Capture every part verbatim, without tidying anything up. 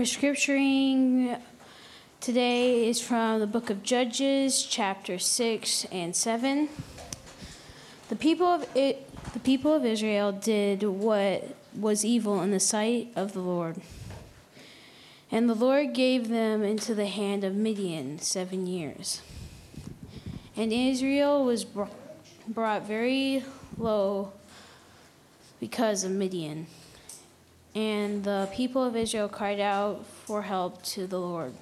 Her scripturing today is from the book of Judges, chapter six and seven. The people of it, the people of Israel did what was evil in the sight of the Lord, and the Lord gave them into the hand of Midian seven years. And Israel was br- brought very low because of Midian. And the people of Israel cried out for help to the Lord.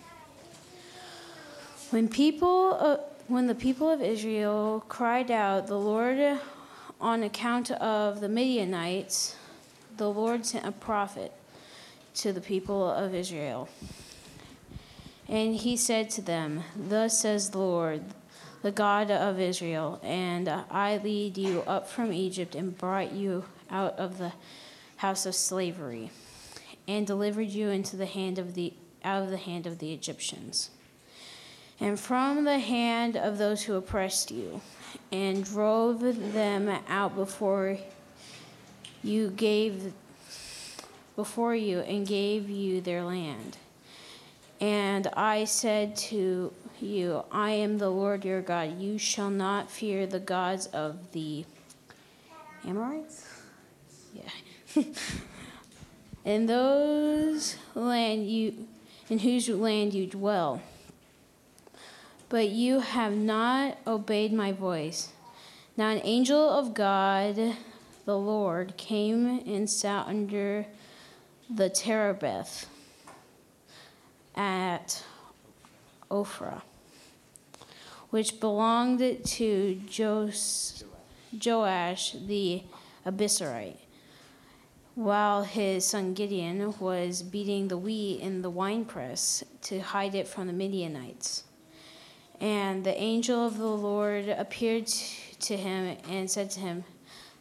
When people, uh, when the people of Israel cried out, the Lord, on account of the Midianites, the Lord sent a prophet to the people of Israel. And he said to them, "Thus says the Lord, the God of Israel, and I lead you up from Egypt and brought you out of the house of slavery, and delivered you into the hand of the out of the hand of the Egyptians, and from the hand of those who oppressed you, and drove them out before you gave before you and gave you their land. And I said to you, I am the Lord your God. You shall not fear the gods of the Amorites." Yeah. in those land you, in whose land you dwell. But you have not obeyed my voice. Now an angel of God, the Lord, came and sat under the terebinth at Ophrah, which belonged to Jos- Joash the Abiezrite, while his son Gideon was beating the wheat in the winepress to hide it from the Midianites. And the angel of the Lord appeared to him and said to him,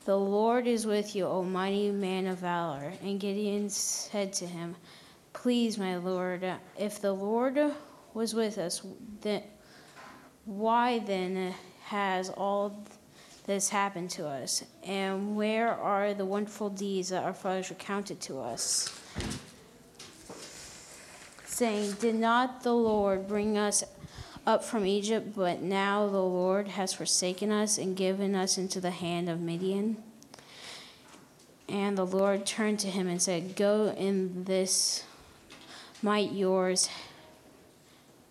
"The Lord is with you, O mighty man of valor." And Gideon said to him, "Please, my Lord, if the Lord was with us, then why then has all this happened to us? And where are the wonderful deeds that our fathers recounted to us, saying, 'Did not the Lord bring us up from Egypt?' But now the Lord has forsaken us and given us into the hand of Midian." And the Lord turned to him and said, "Go in this might yours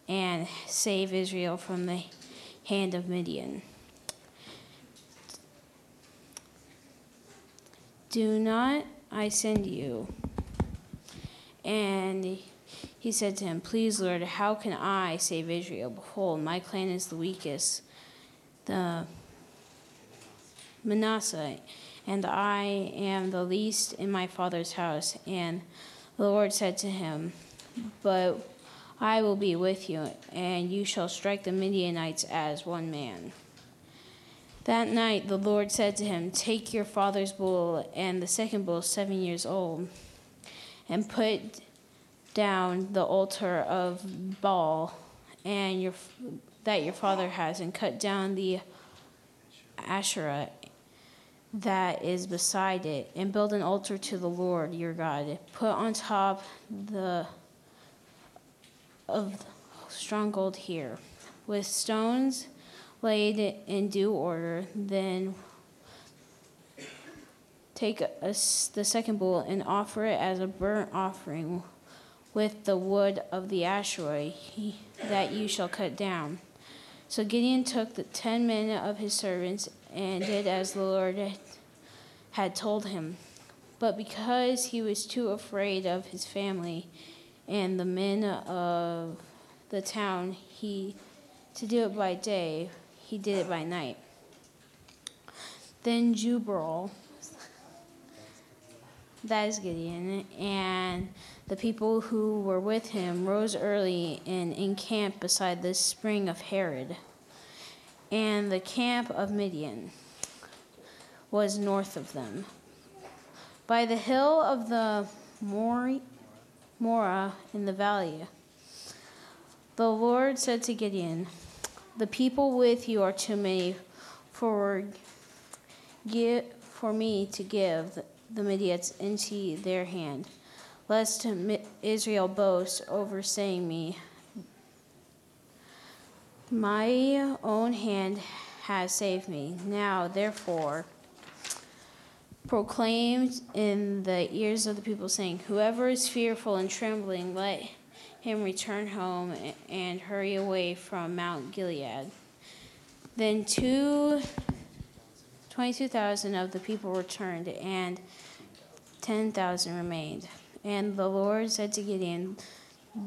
and save Israel from the hand of Midian. Do not I send you?" And he said to him, "Please, Lord, how can I save Israel? Behold, my clan is the weakest, the Manasseh, and I am the least in my father's house." And the Lord said to him, "But I will be with you, and you shall strike the Midianites as one man." That night the Lord said to him, "Take your father's bull and the second bull seven years old, and put down the altar of Baal and your, that your father has, and cut down the Asherah that is beside it, and build an altar to the Lord your God. Put on top the of the stronghold here with stones laid in due order. Then take a, a, the second bull and offer it as a burnt offering with the wood of the Asherah that you shall cut down." So Gideon took the ten men of his servants and did as the Lord had told him. But because he was too afraid of his family and the men of the town, he to do it by day, he did it by night. Then Jubal, that is Gideon, and the people who were with him rose early and encamped beside the spring of Harod. And the camp of Midian was north of them, by the hill of the Moreh, Moreh in the valley. The Lord said to Gideon, "The people with you are too many for give, for me to give the Midianites into their hand. lest Israel boast over saying me, my own hand has saved me. Now, therefore, proclaim in the ears of the people, saying, whoever is fearful and trembling, let him return home and hurry away from Mount Gilead. Then two, twenty-two thousand of the people returned, and ten thousand remained. And the Lord said to Gideon,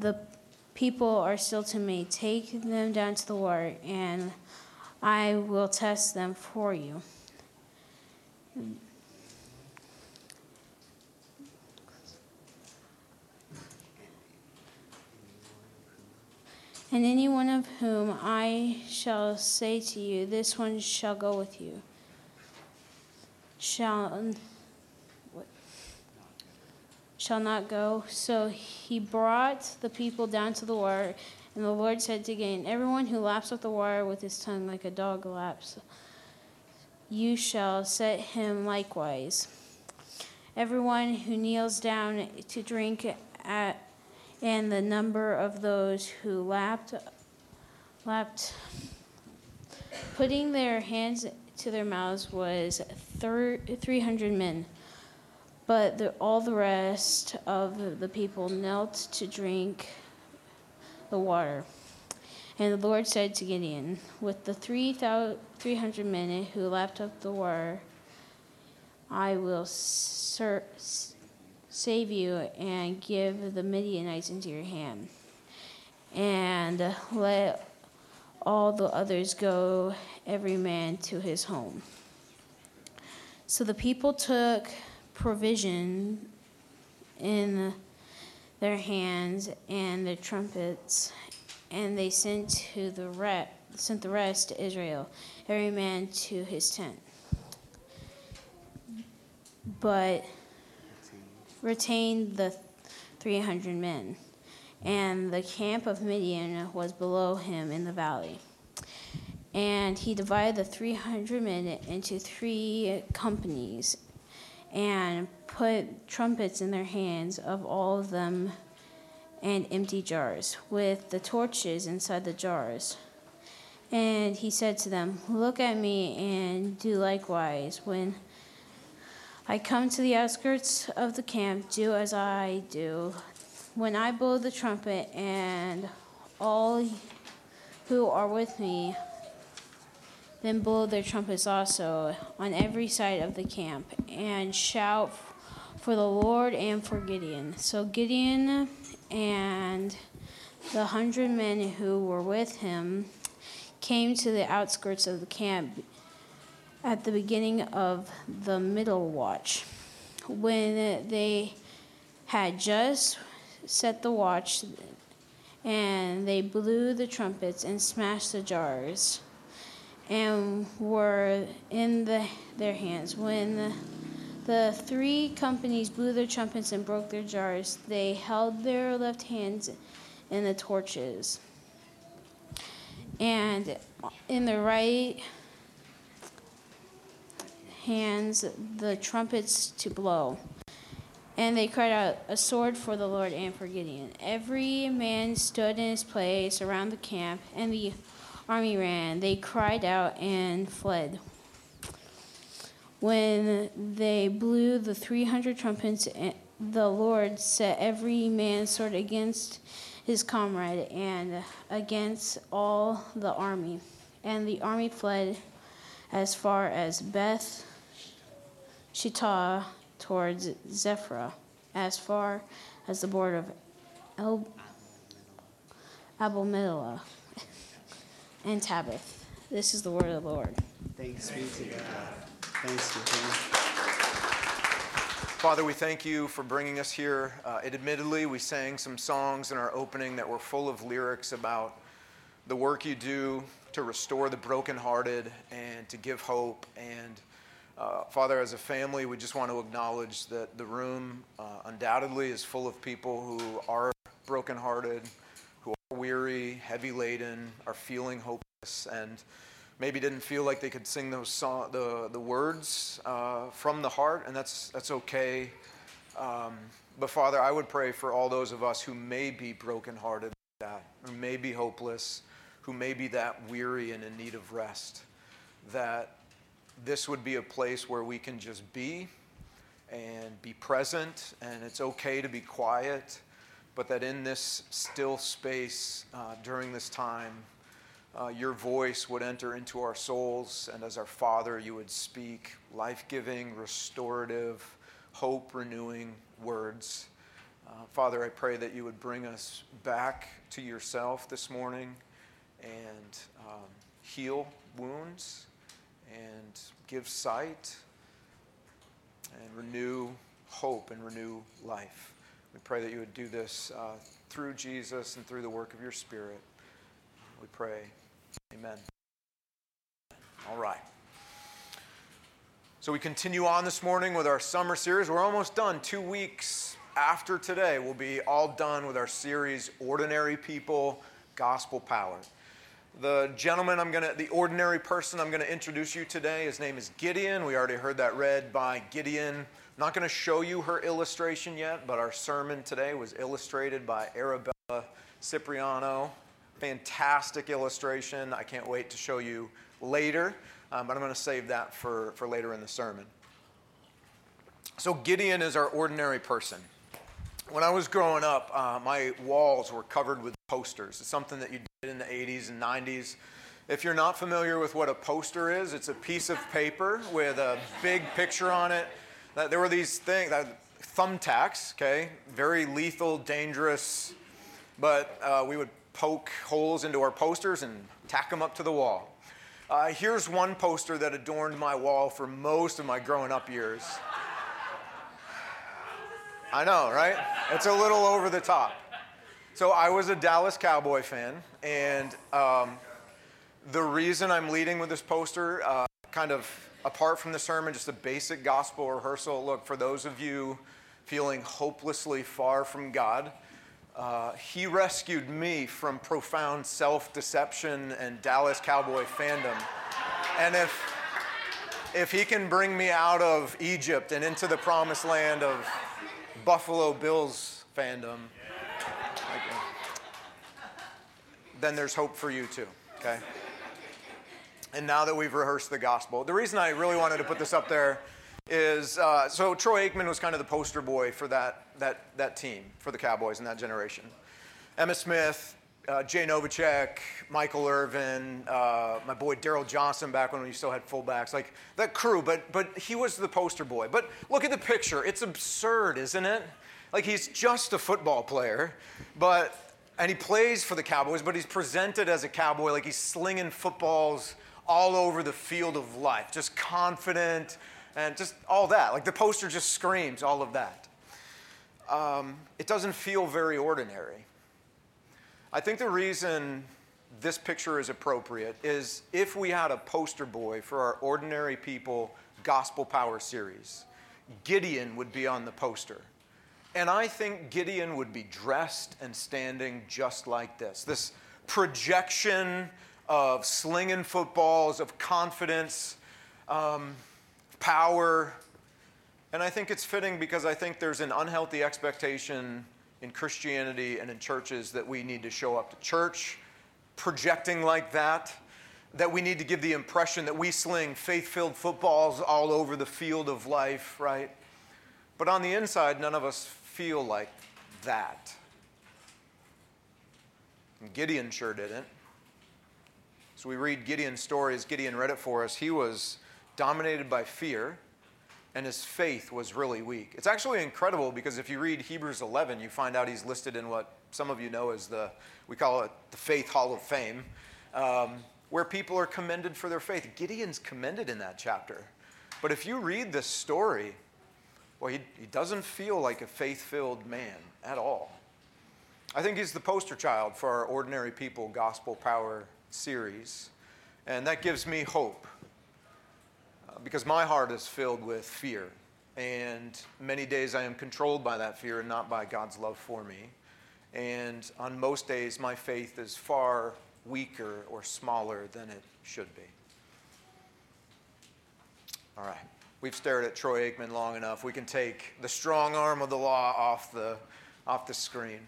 the people are still to me. Take them down to the water, and I will test them for you. And any one of whom I shall say to you, this one shall go with you, shall, what, shall not go. So he brought the people down to the water, and the Lord said to Gideon, everyone who laps up the water with his tongue like a dog laps, you shall set him likewise. Everyone who kneels down to drink at and the number of those who lapped, lapped, putting their hands to their mouths was three hundred men. But the, all the rest of the people knelt to drink the water. And the Lord said to Gideon, with the three hundred men who lapped up the water, I will serve. Save you and give the Midianites into your hand, and let all the others go, every man to his home. So the people took provision in their hands and their trumpets, and they sent to the re- sent the rest to Israel, every man to his tent. But retained the three hundred men, and the camp of Midian was below him in the valley. And he divided the three hundred men into three companies, and put trumpets in their hands of all of them, and empty jars, with the torches inside the jars. And he said to them, look at me and do likewise. When I come to the outskirts of the camp, do as I do. When I blow the trumpet, and all who are with me then blow their trumpets also on every side of the camp, and shout for the Lord and for Gideon. So Gideon and the hundred men who were with him came to the outskirts of the camp at the beginning of the middle watch. When they had just set the watch, and they blew the trumpets and smashed the jars, and were in the, their hands. When the, the three companies blew their trumpets and broke their jars, they held their left hands in the torches, and in the right hands the trumpets to blow. And they cried out, a sword for the Lord and for Gideon. Every man stood in his place around the camp, and the army ran. They cried out and fled. When they blew the three hundred trumpets, the Lord set every man's sword against his comrade and against all the army. And the army fled as far as Beth Shittah towards Zephra, as far as the border of El- Abel Meholah and Tabith. This is the word of the Lord. Thanks be to God. Thanks to Him. Father, we thank you for bringing us here. Uh, it, admittedly, we sang some songs in our opening that were full of lyrics about the work you do to restore the brokenhearted and to give hope. And Uh, Father, as a family, we just want to acknowledge that the room uh, undoubtedly is full of people who are brokenhearted, who are weary, heavy laden, are feeling hopeless, and maybe didn't feel like they could sing those song, the the words uh, from the heart, and that's that's okay. Um, but Father, I would pray for all those of us who may be brokenhearted, that, who may be hopeless, who may be that weary and in need of rest, that this would be a place where we can just be and be present, and it's okay to be quiet, but that in this still space uh, during this time, uh, your voice would enter into our souls, and as our Father, you would speak life-giving, restorative, hope-renewing words. Uh, Father, I pray that you would bring us back to yourself this morning and um, heal wounds and give sight and renew hope and renew life. We pray that you would do this uh, through Jesus and through the work of your Spirit. We pray. Amen. All right. So we continue on this morning with our summer series. We're almost done. Two weeks after today, we'll be all done with our series, Ordinary People, Gospel Power. The gentleman I'm going to, the ordinary person I'm going to introduce you today, his name is Gideon. We already heard that read by Gideon. I'm not going to show you her illustration yet, but our sermon today was illustrated by Arabella Cipriano. Fantastic illustration. I can't wait to show you later, um, but I'm going to save that for, for later in the sermon. So Gideon is our ordinary person. When I was growing up, uh, my walls were covered with posters. It's something that you did in the eighties and nineties. If you're not familiar with what a poster is, it's a piece of paper with a big picture on it. There were these things, thumbtacks, okay, very lethal, dangerous, but uh, we would poke holes into our posters and tack them up to the wall. Uh, here's one poster that adorned my wall for most of my growing up years. I know, right? It's a little over the top. So I was a Dallas Cowboy fan, and um, the reason I'm leading with this poster, uh, kind of apart from the sermon, just a basic gospel rehearsal. Look, for those of you feeling hopelessly far from God, uh, he rescued me from profound self-deception and Dallas Cowboy fandom. And if if he can bring me out of Egypt and into the promised land of Buffalo Bills fandom, okay, then there's hope for you too, okay? And now that we've rehearsed the gospel, the reason I really wanted to put this up there is, uh, so Troy Aikman was kind of the poster boy for that that that team, for the Cowboys in that generation. Emmitt Smith, uh, Jay Novacek, Michael Irvin, uh, my boy Darryl Johnson back when we still had fullbacks, like that crew, but but he was the poster boy. But look at the picture. It's absurd, isn't it? Like, he's just a football player, but and he plays for the Cowboys, but he's presented as a cowboy, like he's slinging footballs all over the field of life, just confident and just all that. Like, the poster just screams all of that. Um, it doesn't feel very ordinary. I think the reason this picture is appropriate is if we had a poster boy for our Ordinary People Gospel Power series, Gideon would be on the poster. And I think Gideon would be dressed and standing just like this. This projection of slinging footballs, of confidence, um, power. And I think it's fitting because I think there's an unhealthy expectation in Christianity and in churches that we need to show up to church projecting like that, that we need to give the impression that we sling faith-filled footballs all over the field of life, right? But on the inside, none of us feel like that. And Gideon sure didn't. So we read Gideon's story as Gideon read it for us. He was dominated by fear, and his faith was really weak. It's actually incredible because if you read Hebrews eleven, you find out he's listed in what some of you know as the, we call it the Faith Hall of Fame, um, where people are commended for their faith. Gideon's commended in that chapter. But if you read this story, well, he, he doesn't feel like a faith-filled man at all. I think he's the poster child for our Ordinary People Gospel Power series, and that gives me hope uh, because my heart is filled with fear, and many days I am controlled by that fear and not by God's love for me, and on most days my faith is far weaker or smaller than it should be. All right. we've stared at Troy Aikman long enough. We can take the strong arm of the law off the, off the screen.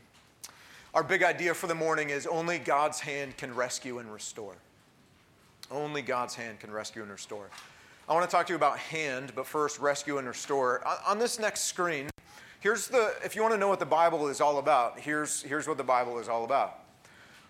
Our big idea for the morning is only God's hand can rescue and restore. Only God's hand can rescue and restore. I want to talk to you about hand, but first rescue and restore. On this next screen, here's the, if you want to know what the Bible is all about, here's, here's what the Bible is all about.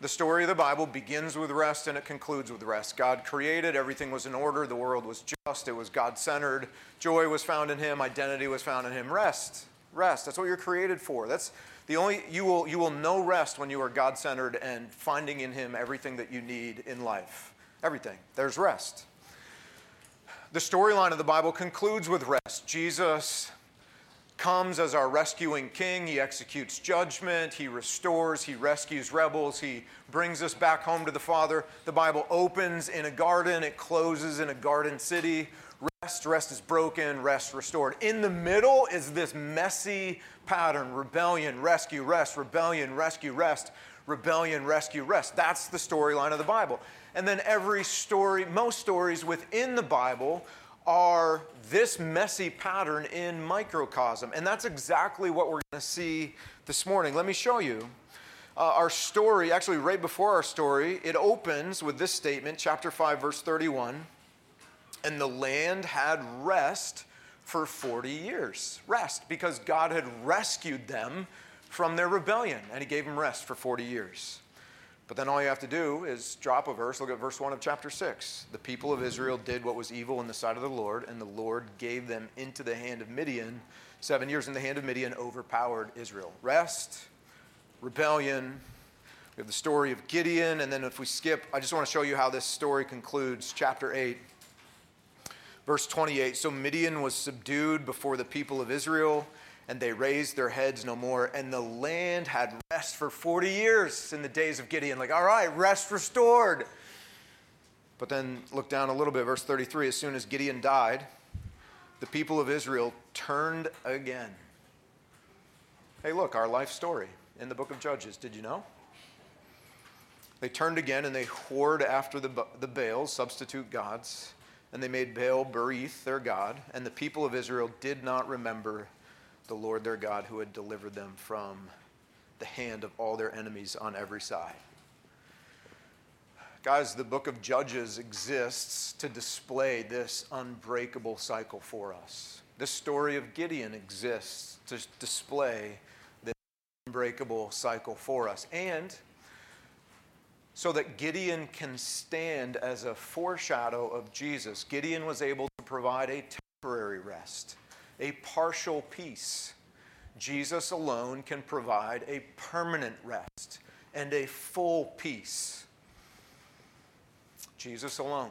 The story of the Bible begins with rest and it concludes with rest. God created, everything was in order, the world was just, it was God-centered, joy was found in him, identity was found in him. Rest, rest, that's what you're created for. That's the only, you will, you will know rest when you are God-centered and finding in him everything that you need in life. Everything, there's rest. The storyline of the Bible concludes with rest. Jesus comes as our rescuing king. He executes judgment. He restores. He rescues rebels. He brings us back home to the Father. The Bible opens in a garden. It closes in a garden city. Rest. Rest is broken. Rest restored. In the middle is this messy pattern. Rebellion, rescue, rest. Rebellion, rescue, rest. Rebellion, rescue, rest. That's the storyline of the Bible. And then every story, most stories within the Bible are this messy pattern in microcosm. And that's exactly what we're going to see this morning. Let me show you uh, our story. Actually, right before our story, it opens with this statement, chapter five, verse thirty-one. And the land had rest for forty years. Rest, because God had rescued them from their rebellion, and he gave them rest for forty years. But then all you have to do is drop a verse. Look at verse one of chapter six. The people of Israel did what was evil in the sight of the Lord, and the Lord gave them into the hand of Midian. Seven years in the hand of Midian overpowered Israel. Rest, rebellion. We have the story of Gideon. And then if we skip, I just want to show you how this story concludes. Chapter eight, verse twenty-eight. So Midian was subdued before the people of Israel, and they raised their heads no more, and the land had rest for forty years in the days of Gideon. Like, all right, rest restored. But then look down a little bit, verse thirty-three. As soon as Gideon died, the people of Israel turned again. Hey, look, our life story in the book of Judges. Did you know? They turned again, and they whored after the, the Baals, substitute gods, and they made Baal Berith their god, and the people of Israel did not remember the Lord their God, who had delivered them from the hand of all their enemies on every side. Guys, the book of Judges exists to display this unbreakable cycle for us. The story of Gideon exists to display this unbreakable cycle for us. And so that Gideon can stand as a foreshadow of Jesus, Gideon was able to provide a temporary rest, a partial peace. Jesus alone can provide a permanent rest and a full peace. Jesus alone.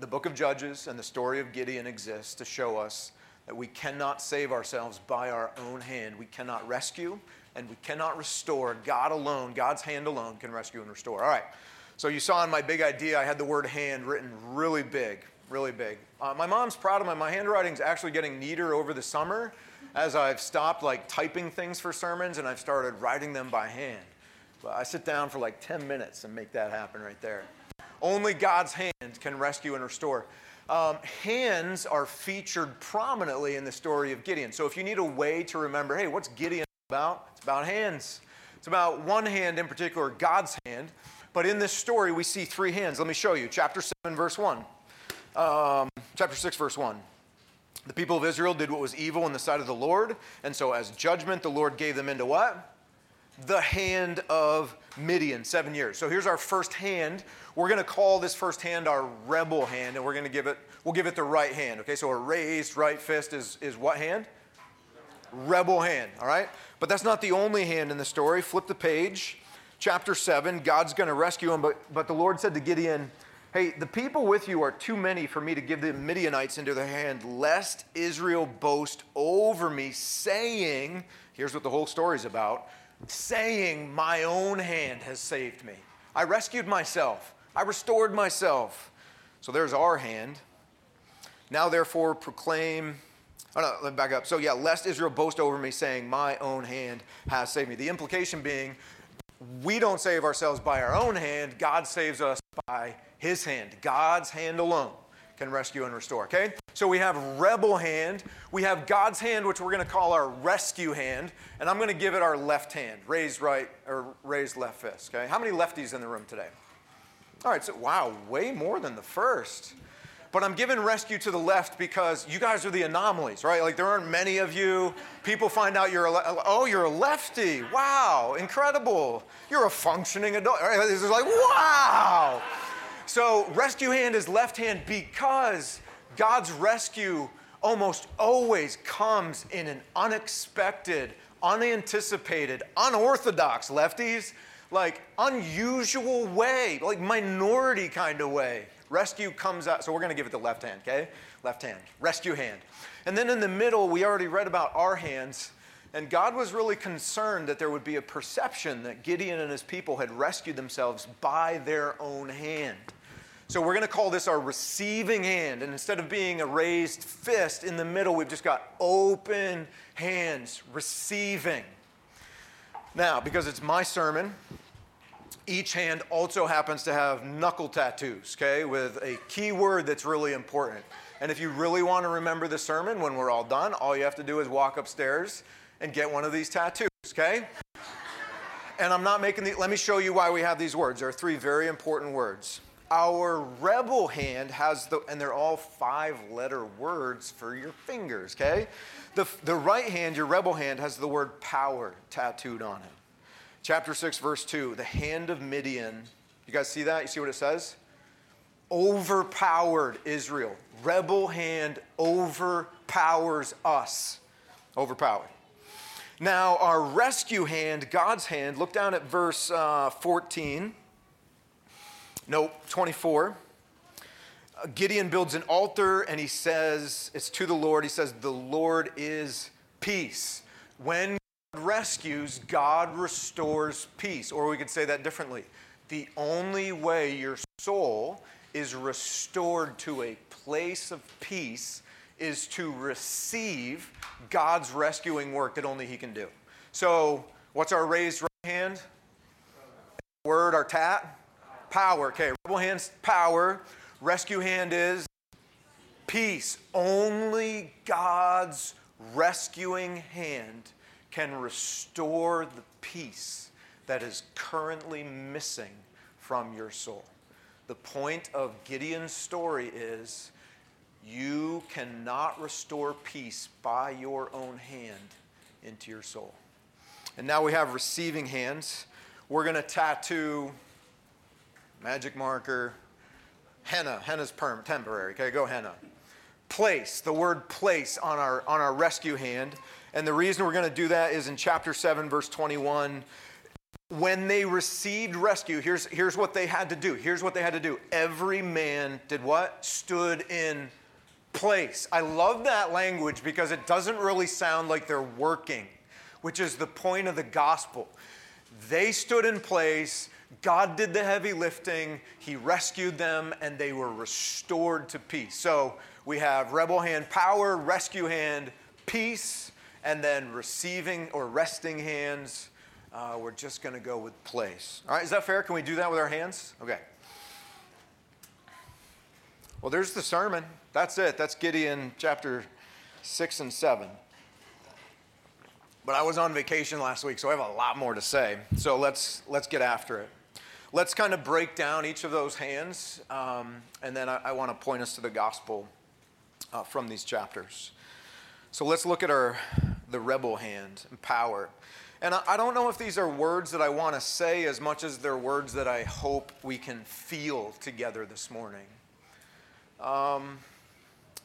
The book of Judges and the story of Gideon exists to show us that we cannot save ourselves by our own hand. We cannot rescue and we cannot restore. God alone, God's hand alone can rescue and restore. All right. So you saw in my big idea, I had the word hand written really big. Really big. Uh, my mom's proud of my, my handwriting's actually getting neater over the summer as I've stopped like typing things for sermons and I've started writing them by hand. But I sit down for like ten minutes and make that happen right there. Only God's hand can rescue and restore. Um, hands are featured prominently in the story of Gideon. So if you need a way to remember, hey, what's Gideon about? It's about hands. It's about one hand in particular, God's hand. But in this story, we see three hands. Let me show you. Chapter seven, verse one. Um, chapter six, verse one. The people of Israel did what was evil in the sight of the Lord, and so as judgment, the Lord gave them into what? The hand of Midian, seven years. So here's our first hand. We're going to call this first hand our rebel hand, and we're going to give it, we'll give it the right hand, okay? So a raised right fist is, is what hand? Rebel hand, all right? But that's not the only hand in the story. Flip the page. Chapter seven, God's going to rescue him, but, but the Lord said to Gideon, hey, the people with you are too many for me to give the Midianites into their hand, lest Israel boast over me, saying, here's what the whole story's about, saying, my own hand has saved me. I rescued myself. I restored myself. So there's our hand. Now, therefore, proclaim, oh no, let me back up. So yeah, lest Israel boast over me, saying, my own hand has saved me. The implication being, we don't save ourselves by our own hand. God saves us by his hand. God's hand alone can rescue and restore, okay? So we have rebel hand, we have God's hand, which we're going to call our rescue hand, and I'm going to give it our left hand, raised right, or raised left fist, okay? How many lefties in the room today? All right, so wow, way more than the first. But I'm giving rescue to the left because you guys are the anomalies, right? Like there aren't many of you. People find out you're a, le- oh, you're a lefty. Wow, incredible. You're a functioning adult. Right? This is like, wow. So rescue hand is left hand because God's rescue almost always comes in an unexpected, unanticipated, unorthodox, lefties, like unusual way, like minority kind of way. Rescue comes out, so we're going to give it the left hand, okay? Left hand, rescue hand. And then in the middle, we already read about our hands, and God was really concerned that there would be a perception that Gideon and his people had rescued themselves by their own hand. So we're going to call this our receiving hand. And instead of being a raised fist in the middle, we've just got open hands, receiving. Now, because it's my sermon, each hand also happens to have knuckle tattoos, okay, with a key word that's really important. And if you really want to remember the sermon when we're all done, all you have to do is walk upstairs and get one of these tattoos, okay? And I'm not making the, let me show you why we have these words. There are three very important words. Our rebel hand has the, and they're all five-letter words for your fingers, okay? The, the right hand, your rebel hand, has the word power tattooed on it. Chapter six, verse two, the hand of Midian. You guys see that? You see what it says? Overpowered Israel. Rebel hand overpowers us. Overpowered. Now, our rescue hand, God's hand, look down at verse uh, fourteen. Nope, twenty-four. Uh, Gideon builds an altar, and he says, it's to the Lord. He says, the Lord is peace. When God rescues, God restores peace. Or we could say that differently. The only way your soul is restored to a place of peace is to receive God's rescuing work that only He can do. So what's our raised right hand? Word, our tat? Power. Okay, rebel hand's power. Rescue hand is peace. Only God's rescuing hand can restore the peace that is currently missing from your soul. The point of Gideon's story is you cannot restore peace by your own hand into your soul. And now we have receiving hands. We're going to tattoo magic marker, henna. Henna's perm, temporary. Okay, go henna. Place, the word place on our on our rescue hand. And the reason we're going to do that is in chapter seven, verse twenty-one. When they received rescue, here's, here's what they had to do. Here's what they had to do. Every man did what? Stood in place. I love that language because it doesn't really sound like they're working, which is the point of the gospel. They stood in place. God did the heavy lifting. He rescued them, and they were restored to peace. So we have rebel hand power, rescue hand peace. And then receiving or resting hands, uh, we're just going to go with place. All right, is that fair? Can we do that with our hands? Okay. Well, there's the sermon. That's it. That's Gideon chapter six and seven. But I was on vacation last week, so I have a lot more to say. So let's let's get after it. Let's kind of break down each of those hands, um, and then I, I want to point us to the gospel uh, from these chapters. So let's look at our the rebel hand and power. And I, I don't know if these are words that I want to say as much as they're words that I hope we can feel together this morning. Um,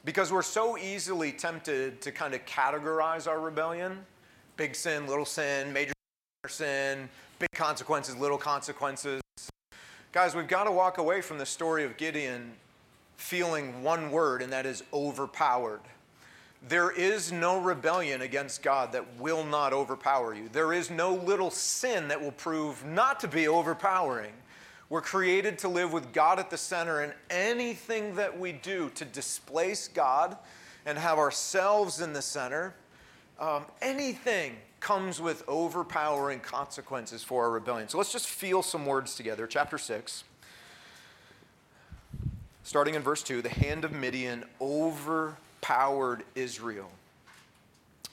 because we're so easily tempted to kind of categorize our rebellion. Big sin, little sin, major sin, big consequences, little consequences. Guys, we've got to walk away from the story of Gideon feeling one word, and that is overpowered. There is no rebellion against God that will not overpower you. There is no little sin that will prove not to be overpowering. We're created to live with God at the center, and anything that we do to displace God and have ourselves in the center, um, anything comes with overpowering consequences for our rebellion. So let's just feel some words together. Chapter six, starting in verse two, the hand of Midian overpowered Israel.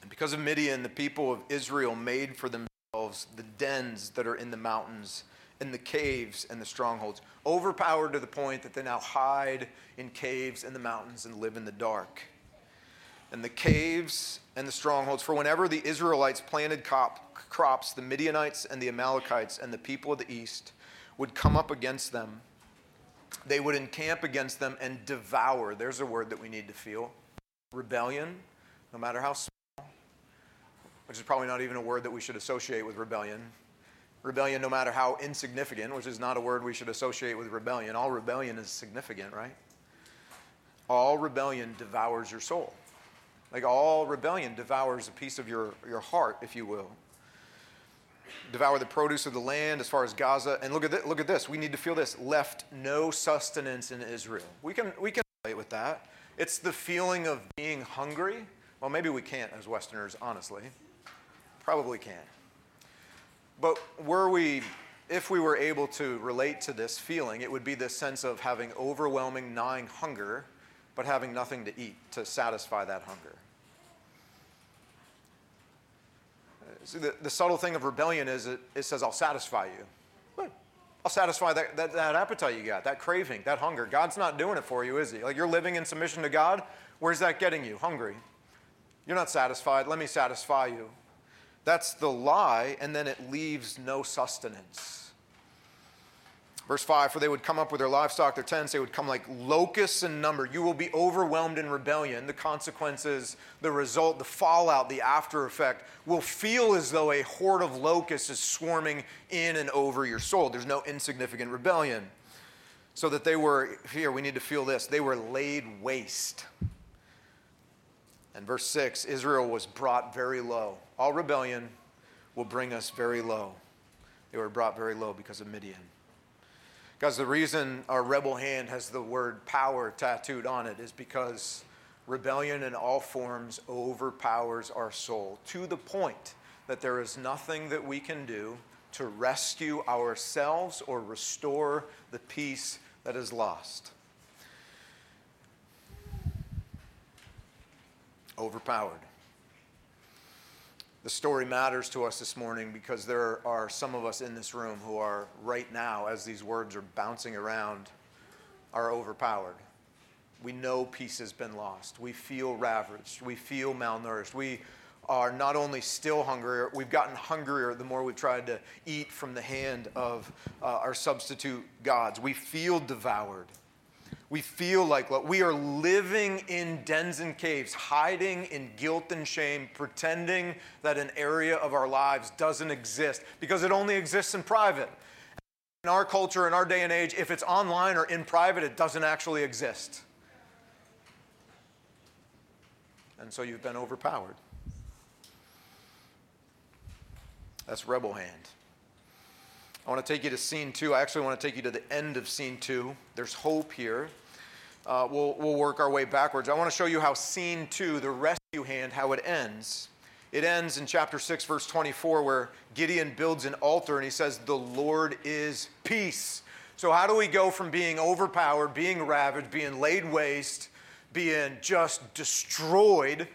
And because of Midian, the people of Israel made for themselves the dens that are in the mountains, in the caves and the strongholds, overpowered to the point that they now hide in caves and the mountains and live in the dark. And the caves and the strongholds, for whenever the Israelites planted cop, crops, the Midianites and the Amalekites and the people of the east would come up against them. They would encamp against them and devour. There's a word that we need to feel. Rebellion, no matter how small, which is probably not even a word that we should associate with rebellion. Rebellion, no matter how insignificant, which is not a word we should associate with rebellion. All rebellion is significant, right? All rebellion devours your soul. Like all rebellion devours a piece of your, your heart, if you will. Devour the produce of the land as far as Gaza. And look at, th- look at this. We need to feel this. Left no sustenance in Israel. We can, we can relate with that. It's the feeling of being hungry. Well, maybe we can't as Westerners, honestly. Probably can't. But were we, if we were able to relate to this feeling, it would be this sense of having overwhelming, gnawing hunger, but having nothing to eat to satisfy that hunger. See, the, the subtle thing of rebellion is it, it says, I'll satisfy you. Good. I'll satisfy that, that, that appetite you got, that craving, that hunger. God's not doing it for you, is he? Like you're living in submission to God. Where's that getting you? Hungry. You're not satisfied. Let me satisfy you. That's the lie, and then it leaves no sustenance. Verse five, for they would come up with their livestock, their tents, they would come like locusts in number. You will be overwhelmed in rebellion. The consequences, the result, the fallout, the after effect will feel as though a horde of locusts is swarming in and over your soul. There's no insignificant rebellion. So that they were, here we need to feel this, they were laid waste. And verse six, Israel was brought very low. All rebellion will bring us very low. They were brought very low because of Midian. Because the reason our rebel hand has the word power tattooed on it is because rebellion in all forms overpowers our soul to the point that there is nothing that we can do to rescue ourselves or restore the peace that is lost. Overpowered. The story matters to us this morning because there are some of us in this room who are right now, as these words are bouncing around, are overpowered. We know peace has been lost. We feel ravaged. We feel malnourished. We are not only still hungrier, we've gotten hungrier the more we've tried to eat from the hand of uh, our substitute gods. We feel devoured. We feel like we are living in dens and caves, hiding in guilt and shame, pretending that an area of our lives doesn't exist because it only exists in private. In our culture, in our day and age, if it's online or in private, it doesn't actually exist. And so you've been overpowered. That's rebel hand. I want to take you to scene two. I actually want to take you to the end of scene two. There's hope here. Uh, we'll, we'll work our way backwards. I want to show you how scene two, the rescue hand, how it ends. It ends in chapter six, verse twenty-four, where Gideon builds an altar and he says, the Lord is peace. So how do we go from being overpowered, being ravaged, being laid waste, being just destroyed,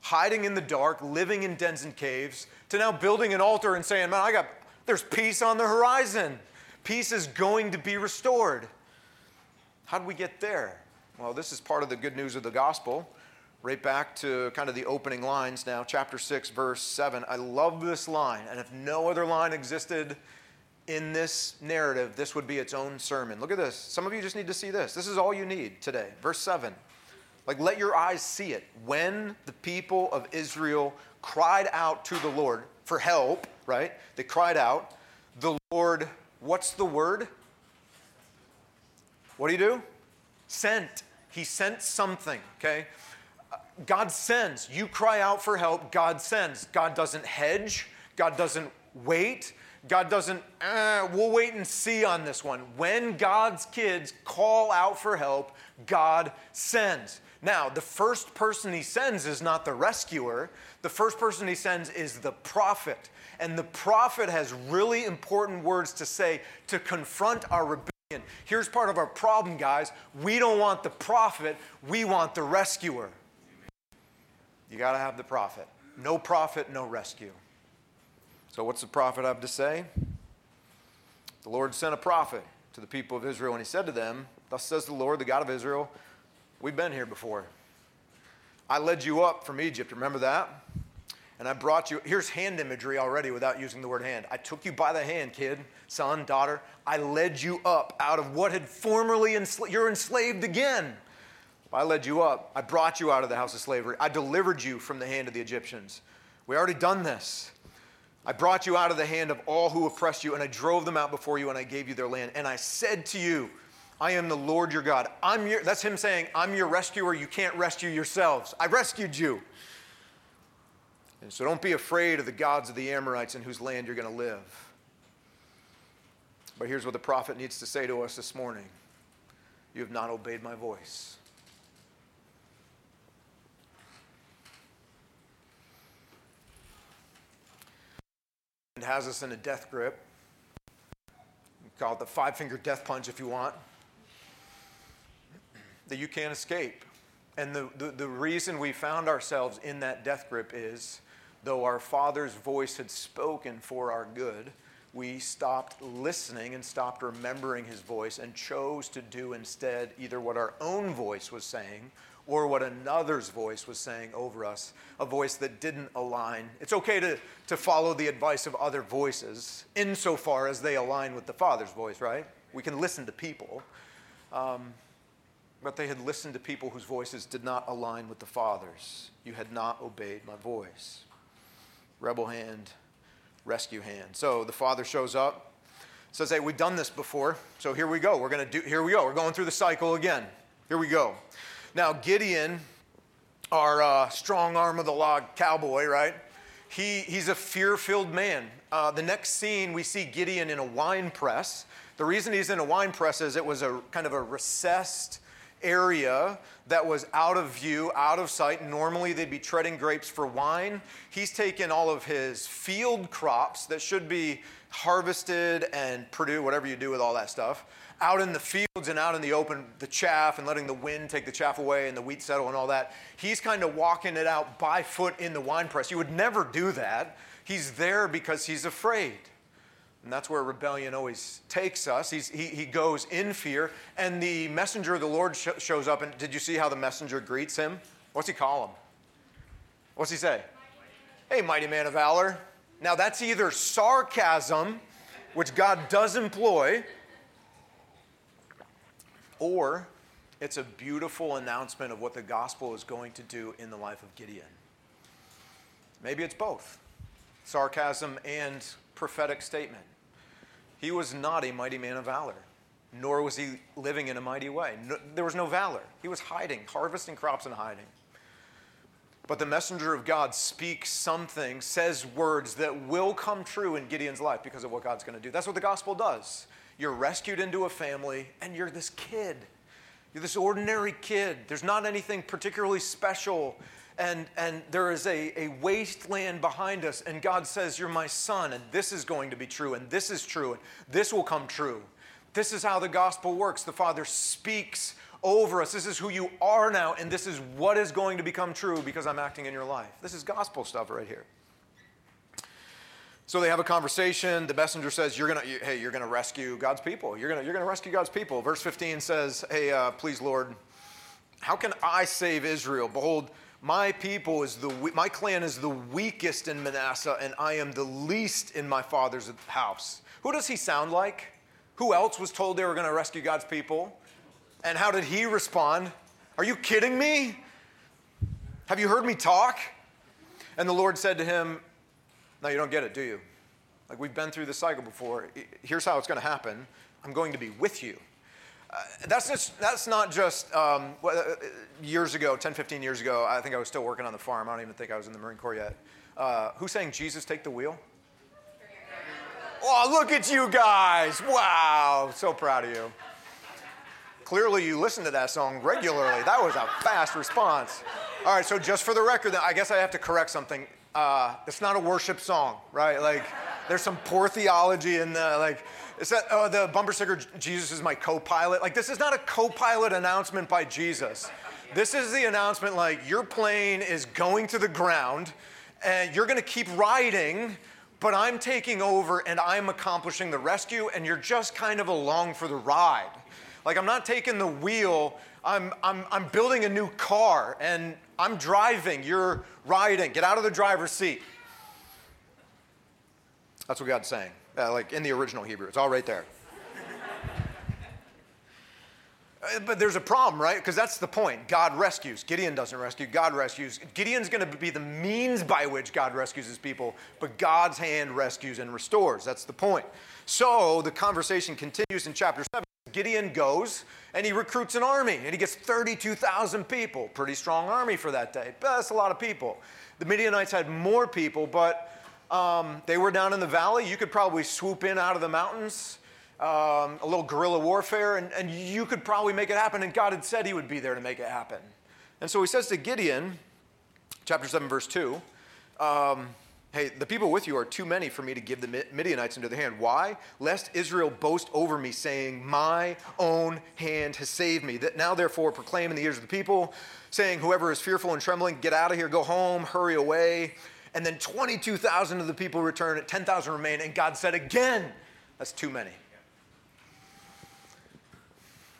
hiding in the dark, living in dens and caves, to now building an altar and saying, man, I got... There's peace on the horizon. Peace is going to be restored. How do we get there? Well, this is part of the good news of the gospel. Right back to kind of the opening lines now, chapter six, verse seven. I love this line, and if no other line existed in this narrative, this would be its own sermon. Look at this. Some of you just need to see this. This is all you need today. Verse seven. Like, let your eyes see it. When the people of Israel cried out to the Lord for help, right? They cried out. The Lord, what's the word? What do you do? Sent. He sent something, okay? God sends. You cry out for help, God sends. God doesn't hedge. God doesn't wait. God doesn't, eh, we'll wait and see on this one. When God's kids call out for help, God sends. Now, the first person he sends is not the rescuer. The first person he sends is the prophet. And the prophet has really important words to say to confront our rebellion, in. Here's part of our problem, guys. We don't want the prophet. We want the rescuer. You got to have the prophet. No prophet, no rescue. So what's the prophet have to say? The Lord sent a prophet to the people of Israel, and he said to them, "Thus says the Lord, the God of Israel, we've been here before. I led you up from Egypt." Remember that? "And I brought you," here's hand imagery already without using the word hand. I took you by the hand, kid, son, daughter. I led you up out of what had formerly, ensla- you're enslaved again. I led you up. I brought you out of the house of slavery. I delivered you from the hand of the Egyptians. We already done this. I brought you out of the hand of all who oppressed you, and I drove them out before you, and I gave you their land. And I said to you, I am the Lord your God. I'm your, that's him saying, I'm your rescuer. You can't rescue yourselves. I rescued you. And so don't be afraid of the gods of the Amorites in whose land you're going to live. But here's what the prophet needs to say to us this morning. You have not obeyed my voice. It has us in a death grip. You call it the five-finger death punch if you want. That you can't escape. And the, the, the reason we found ourselves in that death grip is, though our Father's voice had spoken for our good, we stopped listening and stopped remembering his voice and chose to do instead either what our own voice was saying or what another's voice was saying over us, a voice that didn't align. It's okay to, to follow the advice of other voices insofar as they align with the Father's voice, right? We can listen to people. Um, But they had listened to people whose voices did not align with the Father's. You had not obeyed my voice. Rebel hand, rescue hand. So the Father shows up, says, hey, we've done this before. So here we go. We're going to do, here we go. We're going through the cycle again. Here we go. Now, Gideon, our uh, strong arm of the law cowboy, right? He, he's a fear-filled man. Uh, the next scene, we see Gideon in a wine press. The reason he's in a wine press is it was a kind of a recessed area that was out of view, out of sight. Normally they'd be treading grapes for wine. He's taken all of his field crops that should be harvested and produced, whatever you do with all that stuff, out in the fields and out in the open, the chaff and letting the wind take the chaff away and the wheat settle and all that. He's kind of walking it out by foot in the wine press. You would never do that. He's there because he's afraid. And that's where rebellion always takes us. He's, he, he goes in fear, and the messenger of the Lord sh- shows up. And did you see how the messenger greets him? What's he call him? What's he say? Mighty hey, mighty man of valor. Now, that's either sarcasm, which God does employ, or it's a beautiful announcement of what the gospel is going to do in the life of Gideon. Maybe it's both. Sarcasm and prophetic statement. He was not a mighty man of valor, nor was he living in a mighty way. No, there was no valor. He was hiding, harvesting crops and hiding. But the messenger of God speaks something, says words that will come true in Gideon's life because of what God's going to do. That's what the gospel does. You're rescued into a family, and you're this kid. You're this ordinary kid. There's not anything particularly special. And and there is a, a wasteland behind us, and God says, you're my son, and this is going to be true, and this is true, and this will come true. This is how the gospel works. The Father speaks over us. This is who you are now, and this is what is going to become true because I'm acting in your life. This is gospel stuff right here. So they have a conversation. The messenger says, "You're gonna, you, hey, you're gonna rescue God's people. You're gonna, you're gonna rescue God's people." Verse fifteen says, "Hey, uh, please, Lord, how can I save Israel? Behold, my people is the my clan is the weakest in Manasseh, and I am the least in my father's house." Who does he sound like? Who else was told they were going to rescue God's people? And how did he respond? Are you kidding me? Have you heard me talk? And the Lord said to him, no, you don't get it, do you? Like, we've been through this cycle before. Here's how it's going to happen. I'm going to be with you. Uh, that's, just, that's not just um, years ago, ten, fifteen years ago. I think I was still working on the farm. I don't even think I was in the Marine Corps yet. Uh, who sang Jesus Take the Wheel? Oh, look at you guys. Wow. So proud of you. Clearly, you listen to that song regularly. That was a fast response. All right, so just for the record, I guess I have to correct something. Uh, it's not a worship song, right? Like, There's some poor theology in the, like, is that, oh, the bumper sticker, Jesus is my co-pilot. Like, this is not a co-pilot announcement by Jesus. This is the announcement, like, your plane is going to the ground, and you're going to keep riding, but I'm taking over, and I'm accomplishing the rescue, and you're just kind of along for the ride. Like, I'm not taking the wheel. I'm I'm I'm building a new car, and I'm driving. You're riding. Get out of the driver's seat. That's what God's saying, uh, like in the original Hebrew. It's all right there. uh, but there's a problem, right? Because that's the point. God rescues. Gideon doesn't rescue. God rescues. Gideon's going to be the means by which God rescues his people, but God's hand rescues and restores. That's the point. So the conversation continues in chapter seven. Gideon goes, and he recruits an army, and he gets thirty-two thousand people. Pretty strong army for that day. That's a lot of people. The Midianites had more people, but um, they were down in the valley. You could probably swoop in out of the mountains, um, a little guerrilla warfare, and, and you could probably make it happen, and God had said he would be there to make it happen. And so he says to Gideon, chapter seven, verse two, um, hey, the people with you are too many for me to give the Midianites into their hand. Why? Lest Israel boast over me, saying, my own hand has saved me. That now, therefore, proclaim in the ears of the people, saying, whoever is fearful and trembling, get out of here, go home, hurry away. And then twenty-two thousand of the people return, ten thousand remain, and God said again, that's too many.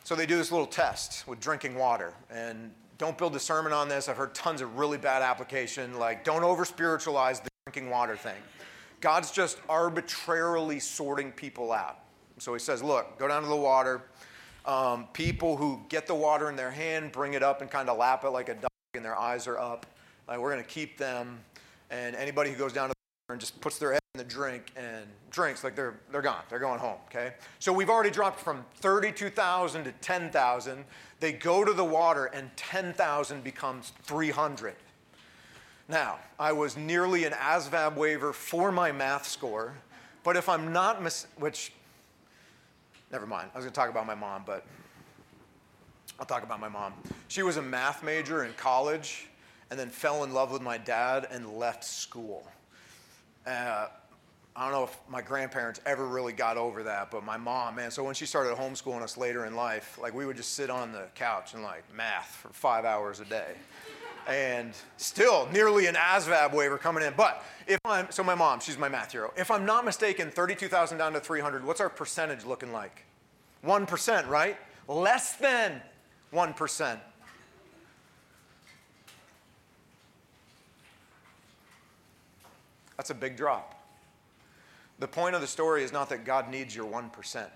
So they do this little test with drinking water, and don't build a sermon on this. I've heard tons of really bad application, like don't over-spiritualize the drinking water thing. God's just arbitrarily sorting people out. So he says, look, go down to the water. Um, people who get the water in their hand, bring it up and kind of lap it like a dog, and their eyes are up. Like, we're going to keep them. And anybody who goes down to the water and just puts their head in the drink and drinks, like they're they're gone. They're going home, okay? So we've already dropped from thirty-two thousand to ten thousand. They go to the water, and ten thousand becomes three hundred. Now, I was nearly an A S V A B waiver for my math score, but if I'm not, mis- which, never mind. I was going to talk about my mom, but I'll talk about my mom. She was a math major in college and then fell in love with my dad and left school. Uh, I don't know if my grandparents ever really got over that, but my mom, man, so when she started homeschooling us later in life, like we would just sit on the couch and like math for five hours a day. And still nearly an A S V A B waiver coming in. But if I'm, so my mom, she's my math hero. If I'm not mistaken, thirty-two thousand down to three hundred, what's our percentage looking like? one percent, right? Less than one percent. That's a big drop. The point of the story is not that God needs your one percent.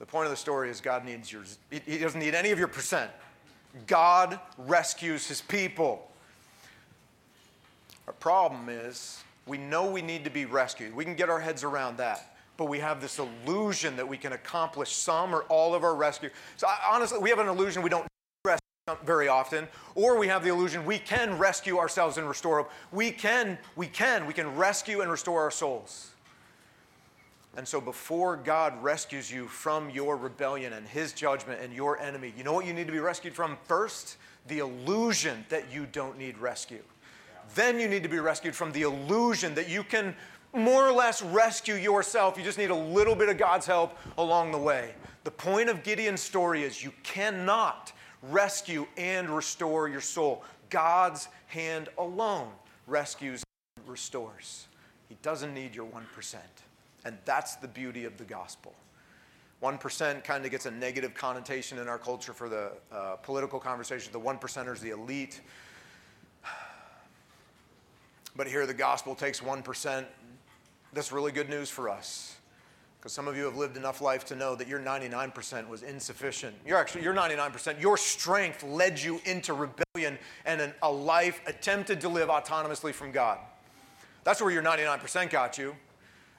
The point of the story is God needs your, he doesn't need any of your percent. God rescues his people. Our problem is we know we need to be rescued. We can get our heads around that, but we have this illusion that we can accomplish some or all of our rescue. So I, honestly, we have an illusion we don't rescue very often, or we have the illusion we can rescue ourselves and restore hope. We can, we can, we can rescue and restore our souls. And so before God rescues you from your rebellion and his judgment and your enemy, you know what you need to be rescued from first? The illusion that you don't need rescue. Yeah. Then you need to be rescued from the illusion that you can more or less rescue yourself. You just need a little bit of God's help along the way. The point of Gideon's story is you cannot rescue and restore your soul. God's hand alone rescues and restores. He doesn't need your one percent. And that's the beauty of the gospel. one percent kind of gets a negative connotation in our culture for the uh, political conversation. The one percenters, the elite. But here the gospel takes one percent. That's really good news for us. Because some of you have lived enough life to know that your ninety-nine percent was insufficient. You're actually, your ninety-nine percent, your strength led you into rebellion and an, a life attempted to live autonomously from God. That's where your ninety-nine percent got you.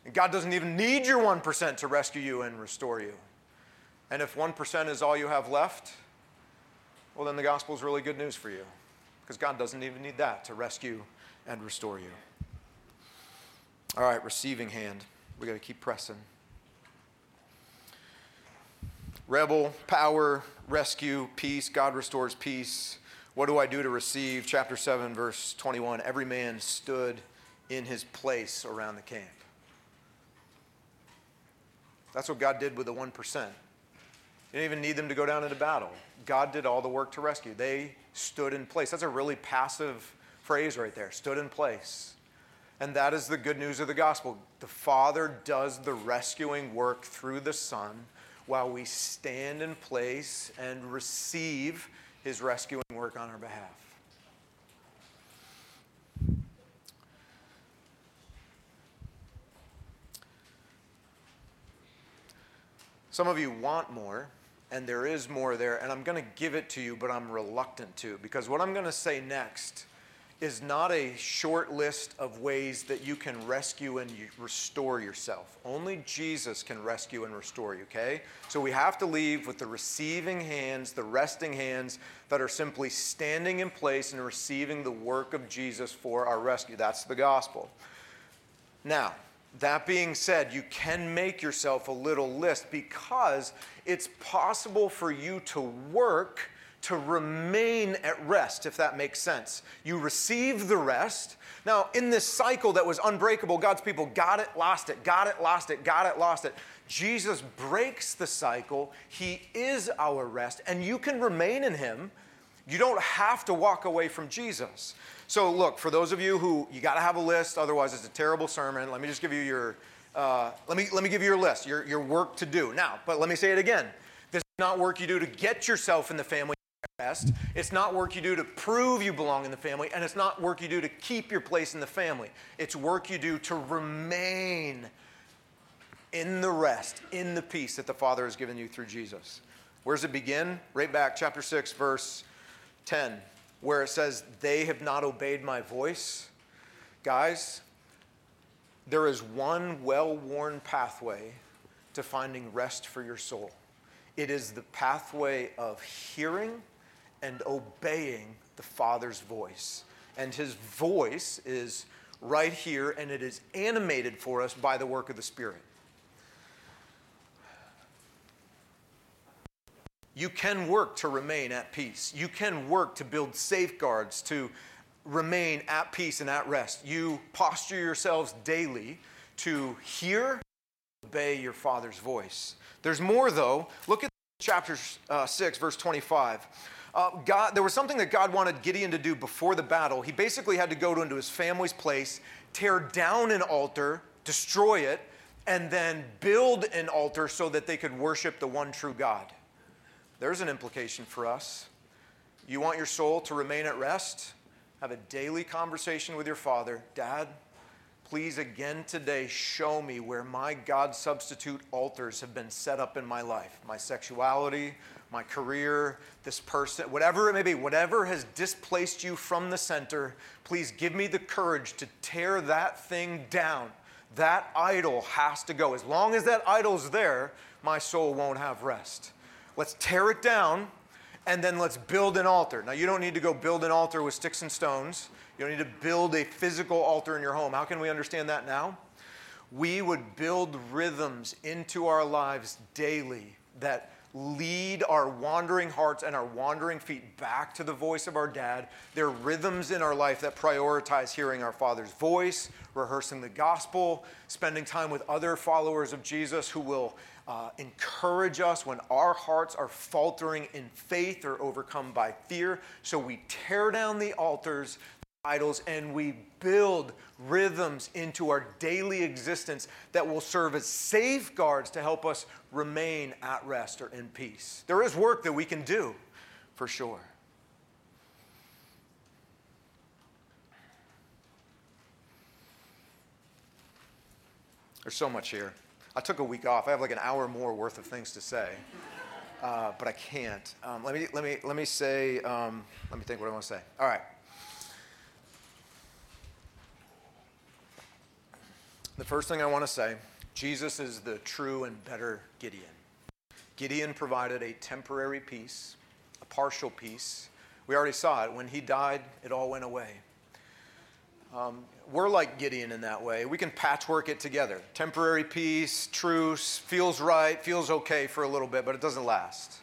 And God doesn't even need your one percent to rescue you and restore you. And if one percent is all you have left, well, then the gospel is really good news for you, because God doesn't even need that to rescue and restore you. All right, receiving hand. We got to keep pressing. Rebel, power, rescue, peace. God restores peace. What do I do to receive? Chapter seven, verse twenty-one. Every man stood in his place around the camp. That's what God did with the one percent. He didn't even need them to go down into battle. God did all the work to rescue. They stood in place. That's a really passive phrase right there, stood in place. And that is the good news of the gospel. The Father does the rescuing work through the Son while we stand in place and receive his rescuing work on our behalf. Some of you want more, and there is more there, and I'm going to give it to you, but I'm reluctant to, because what I'm going to say next is not a short list of ways that you can rescue and restore yourself. Only Jesus can rescue and restore you, okay? So we have to leave with the receiving hands, the resting hands that are simply standing in place and receiving the work of Jesus for our rescue. That's the gospel. Now, that being said, you can make yourself a little list because it's possible for you to work to remain at rest, if that makes sense. You receive the rest. Now, in this cycle that was unbreakable, God's people got it, lost it, got it, lost it, got it, lost it. Jesus breaks the cycle. He is our rest, and you can remain in him. You don't have to walk away from Jesus. So look, for those of you who, you got to have a list, otherwise it's a terrible sermon. Let me just give you your, uh, let me let me give you your list, your, your work to do. Now, but let me say it again. This is not work you do to get yourself in the family rest. It's not work you do to prove you belong in the family. And it's not work you do to keep your place in the family. It's work you do to remain in the rest, in the peace that the Father has given you through Jesus. Where does it begin? Right back, chapter six, verse ten, where it says, they have not obeyed my voice. Guys, there is one well-worn pathway to finding rest for your soul. It is the pathway of hearing and obeying the Father's voice. And his voice is right here, and it is animated for us by the work of the Spirit. You can work to remain at peace. You can work to build safeguards to remain at peace and at rest. You posture yourselves daily to hear and obey your Father's voice. There's more, though. Look at chapter uh, six, verse twenty-five. Uh, God, there was something that God wanted Gideon to do before the battle. He basically had to go into his family's place, tear down an altar, destroy it, and then build an altar so that they could worship the one true God. There's an implication for us. You want your soul to remain at rest? Have a daily conversation with your Father. Dad, please again today show me where my God substitute altars have been set up in my life. My sexuality, my career, this person, whatever it may be, whatever has displaced you from the center, please give me the courage to tear that thing down. That idol has to go. As long as that idol's there, my soul won't have rest. Let's tear it down, and then let's build an altar. Now, you don't need to go build an altar with sticks and stones. You don't need to build a physical altar in your home. How can we understand that now? We would build rhythms into our lives daily that lead our wandering hearts and our wandering feet back to the voice of our dad. There are rhythms in our life that prioritize hearing our Father's voice, rehearsing the gospel, spending time with other followers of Jesus who will uh, encourage us when our hearts are faltering in faith or overcome by fear. So we tear down the altars, the idols, and we build rhythms into our daily existence that will serve as safeguards to help us remain at rest or in peace. There is work that we can do, for sure. There's so much here. I took a week off. I have like an hour more worth of things to say, uh, but I can't. Um, let me let me let me say. Um, let me think what I want to say. All right. The first thing I want to say, Jesus is the true and better Gideon. Gideon provided a temporary peace, a partial peace. We already saw it. When he died, it all went away. Um, we're like Gideon in that way. We can patchwork it together. Temporary peace, truce, feels right, feels okay for a little bit, but it doesn't last.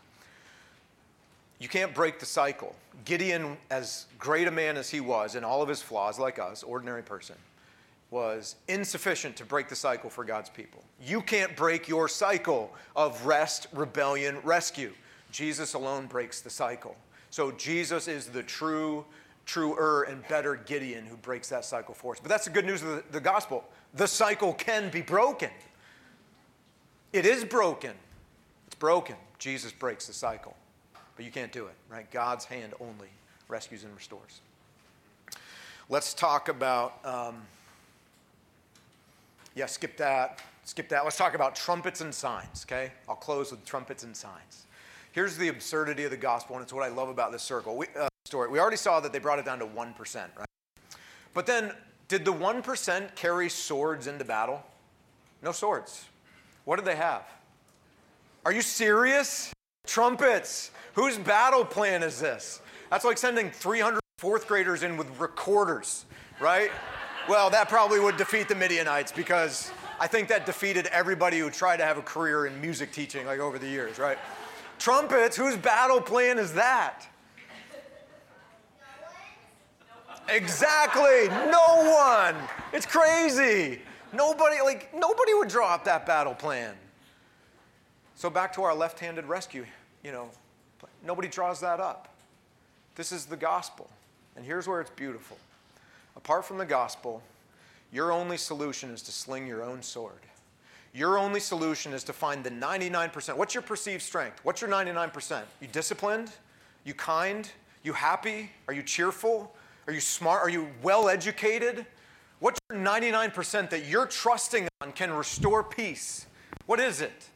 You can't break the cycle. Gideon, as great a man as he was, and all of his flaws like us, ordinary person, was insufficient to break the cycle for God's people. You can't break your cycle of rest, rebellion, rescue. Jesus alone breaks the cycle. So Jesus is the true, truer, and better Gideon who breaks that cycle for us. But that's the good news of the, the gospel. The cycle can be broken. It is broken. It's broken. Jesus breaks the cycle. But you can't do it, right? God's hand only rescues and restores. Let's talk about, um, yeah, skip that, skip that. Let's talk about trumpets and signs, okay? I'll close with trumpets and signs. Here's the absurdity of the gospel, and it's what I love about this circle we, uh, story. We already saw that they brought it down to one percent, right? But then, did the one percent carry swords into battle? No swords. What did they have? Are you serious? Trumpets. Whose battle plan is this? That's like sending three hundred fourth graders in with recorders, right? Well, that probably would defeat the Midianites, because I think that defeated everybody who tried to have a career in music teaching like over the years, right? Trumpets, whose battle plan is that? Exactly, no one. It's crazy. Nobody, like, nobody would draw up that battle plan. So back to our left-handed rescue, you know, nobody draws that up. This is the gospel, and here's where it's beautiful. Apart from the gospel, your only solution is to sling your own sword. Your only solution is to find the ninety-nine percent. What's your perceived strength? What's your ninety-nine percent? You disciplined? You kind? You happy? Are you cheerful? Are you smart? Are you well-educated? What's your ninety-nine percent that you're trusting on can restore peace? What is it?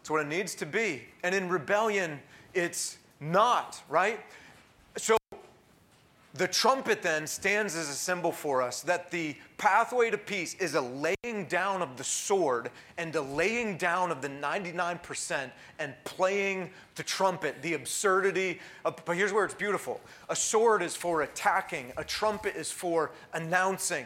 It's what it needs to be. And in rebellion, it's not, right? So the trumpet then stands as a symbol for us that the pathway to peace is a laying down of the sword and a laying down of the ninety-nine percent and playing the trumpet, the absurdity of, but here's where it's beautiful. A sword is for attacking. A trumpet is for announcing.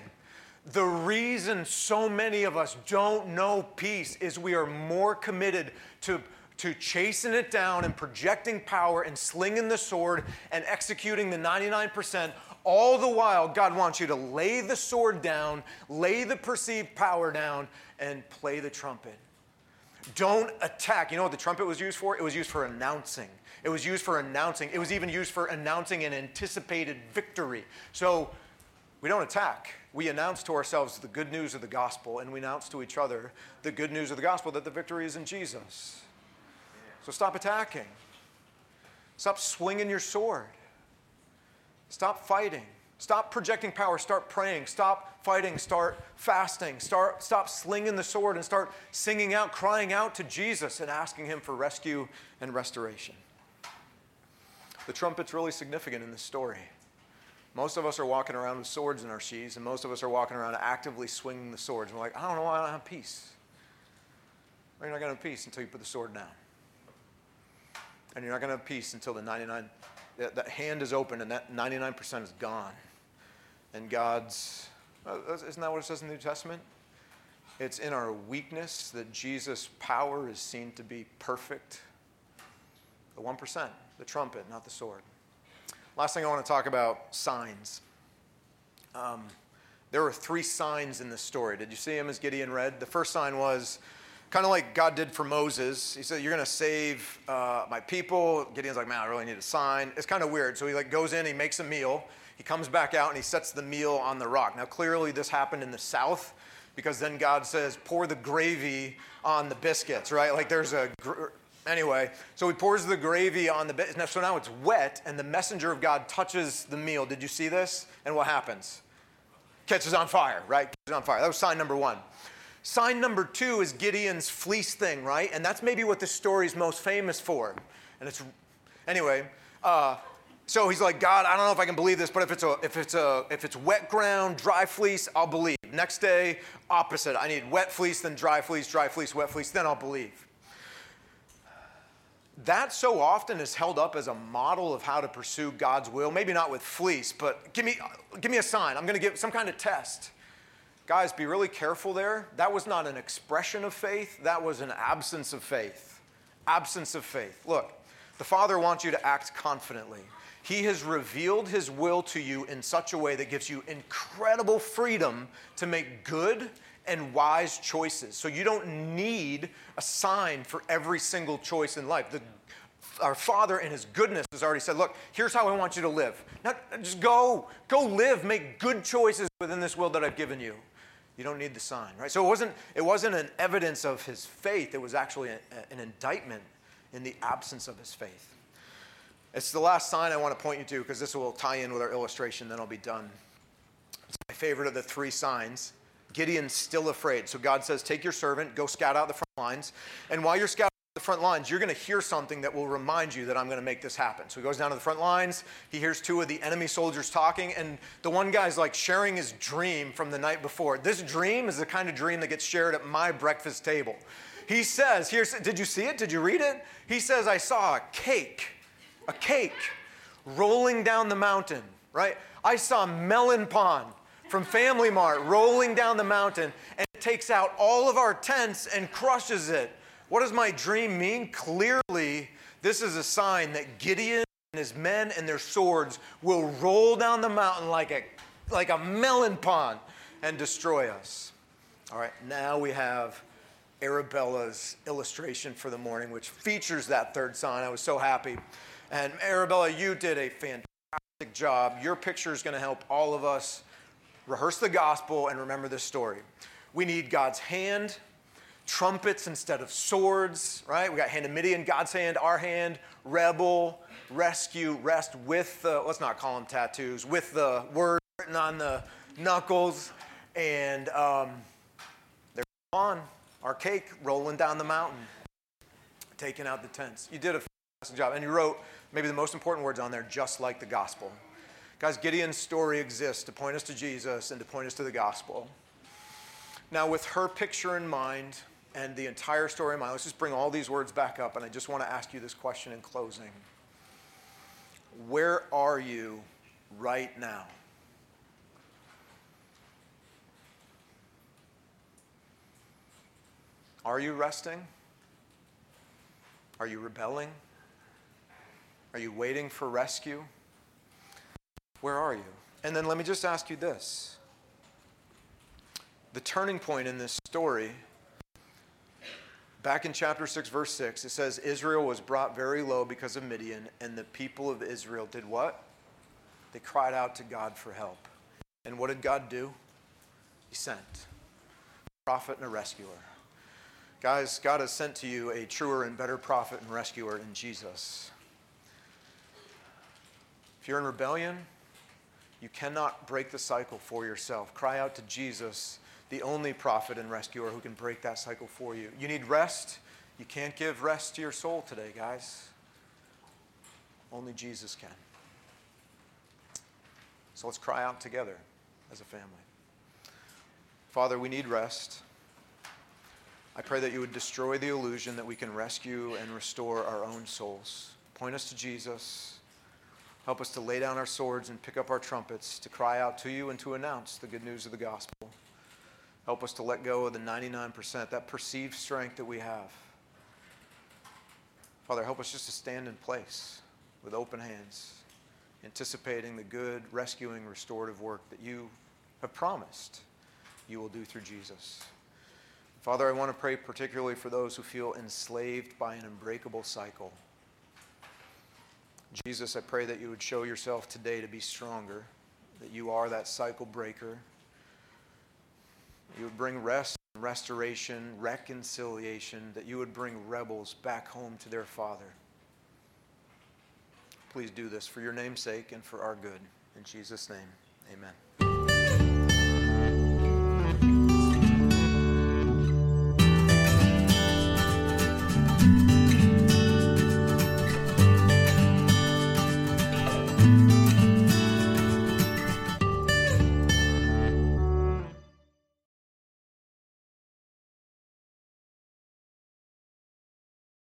The reason so many of us don't know peace is we are more committed to to chasing it down and projecting power and slinging the sword and executing the ninety-nine percent, all the while God wants you to lay the sword down, lay the perceived power down, and play the trumpet. Don't attack. You know what the trumpet was used for? It was used for announcing. It was used for announcing. It was even used for announcing an anticipated victory. So we don't attack. We announce to ourselves the good news of the gospel, and we announce to each other the good news of the gospel that the victory is in Jesus. So stop attacking. Stop swinging your sword. Stop fighting. Stop projecting power. Start praying. Stop fighting. Start fasting. Start, stop slinging the sword and start singing out, crying out to Jesus and asking him for rescue and restoration. The trumpet's really significant in this story. Most of us are walking around with swords in our sheaths, and most of us are walking around actively swinging the swords. And we're like, I don't know why I don't have peace. Well, you're not going to have peace until you put the sword down. And you're not going to have peace until the ninety-nine, that, that hand is open and that ninety-nine percent is gone. And God's, isn't that what it says in the New Testament? It's in our weakness that Jesus' power is seen to be perfect. The one percent, the trumpet, not the sword. Last thing I want to talk about, signs. Um, there were three signs in this story. Did you see them as Gideon read? The first sign was, kind of like God did for Moses. He said, you're going to save uh, my people. Gideon's like, man, I really need a sign. It's kind of weird. So he like goes in, he makes a meal. He comes back out and he sets the meal on the rock. Now, clearly this happened in the south because then God says, pour the gravy on the biscuits, right? Like there's a, gr- anyway. So he pours the gravy on the biscuits. So now it's wet and the messenger of God touches the meal. Did you see this? And what happens? Catches on fire, right? Catches on fire. That was sign number one. Sign number two is Gideon's fleece thing, right? And that's maybe what this story's most famous for. And it's, anyway, uh, so he's like, God, I don't know if I can believe this, but if it's a, if it's a, if it's wet ground, dry fleece, I'll believe. Next day, opposite. I need wet fleece, then dry fleece, dry fleece, wet fleece, then I'll believe. That so often is held up as a model of how to pursue God's will. Maybe not with fleece, but give me, give me a sign. I'm going to give some kind of test. Guys, be really careful there. That was not an expression of faith. That was an absence of faith. Absence of faith. Look, the Father wants you to act confidently. He has revealed his will to you in such a way that gives you incredible freedom to make good and wise choices. So you don't need a sign for every single choice in life. The, our Father in his goodness has already said, look, here's how I want you to live. Now, just go. Go live. Make good choices within this will that I've given you. You don't need the sign, right? So it wasn't, it wasn't an evidence of his faith. It was actually a, an indictment in the absence of his faith. It's the last sign I want to point you to because this will tie in with our illustration, then I'll be done. It's my favorite of the three signs. Gideon's still afraid. So God says, take your servant, go scout out the front lines. And while you're scouting the front lines, you're going to hear something that will remind you that I'm going to make this happen. So he goes down to the front lines. He hears two of the enemy soldiers talking. And the one guy's like sharing his dream from the night before. This dream is the kind of dream that gets shared at my breakfast table. He says, here's, did you see it? Did you read it? He says, I saw a cake. A cake rolling down the mountain, right? I saw Melon Pond from Family Mart rolling down the mountain, and it takes out all of our tents and crushes it. What does my dream mean? Clearly, this is a sign that Gideon and his men and their swords will roll down the mountain like a, like a melon pond and destroy us. All right, now we have Arabella's illustration for the morning, which features that third sign. I was so happy. And Arabella, you did a fantastic job. Your picture is going to help all of us rehearse the gospel and remember this story. We need God's hand, trumpets instead of swords, right? We got hand of Midian, God's hand, our hand, rebel, rescue, rest with the, let's not call them tattoos, with the word written on the knuckles. And um, they're on our cake rolling down the mountain, taking out the tents. You did a fantastic job. And you wrote, maybe the most important words on there, just like the gospel. Guys, Gideon's story exists to point us to Jesus and to point us to the gospel. Now, with her picture in mind and the entire story in mind, let's just bring all these words back up, and I just want to ask you this question in closing. Where are you right now? Are you resting? Are you rebelling? Are you waiting for rescue? Where are you? And then let me just ask you this. The turning point in this story, back in chapter six, verse six, it says, Israel was brought very low because of Midian, and the people of Israel did what? They cried out to God for help. And what did God do? He sent a prophet and a rescuer. Guys, God has sent to you a truer and better prophet and rescuer in Jesus. If you're in rebellion, you cannot break the cycle for yourself. Cry out to Jesus, the only prophet and rescuer who can break that cycle for you. You need rest. You can't give rest to your soul today, guys. Only Jesus can. So let's cry out together as a family. Father, we need rest. I pray that you would destroy the illusion that we can rescue and restore our own souls. Point us to Jesus. Help us to lay down our swords and pick up our trumpets, to cry out to you and to announce the good news of the gospel. Help us to let go of the ninety-nine percent, that perceived strength that we have. Father, help us just to stand in place with open hands, anticipating the good, rescuing, restorative work that you have promised you will do through Jesus. Father, I want to pray particularly for those who feel enslaved by an unbreakable cycle. Jesus, I pray that you would show yourself today to be stronger, that you are that cycle breaker. You would bring rest, restoration, reconciliation, that you would bring rebels back home to their Father. Please do this for your name's sake and for our good. In Jesus' name, amen.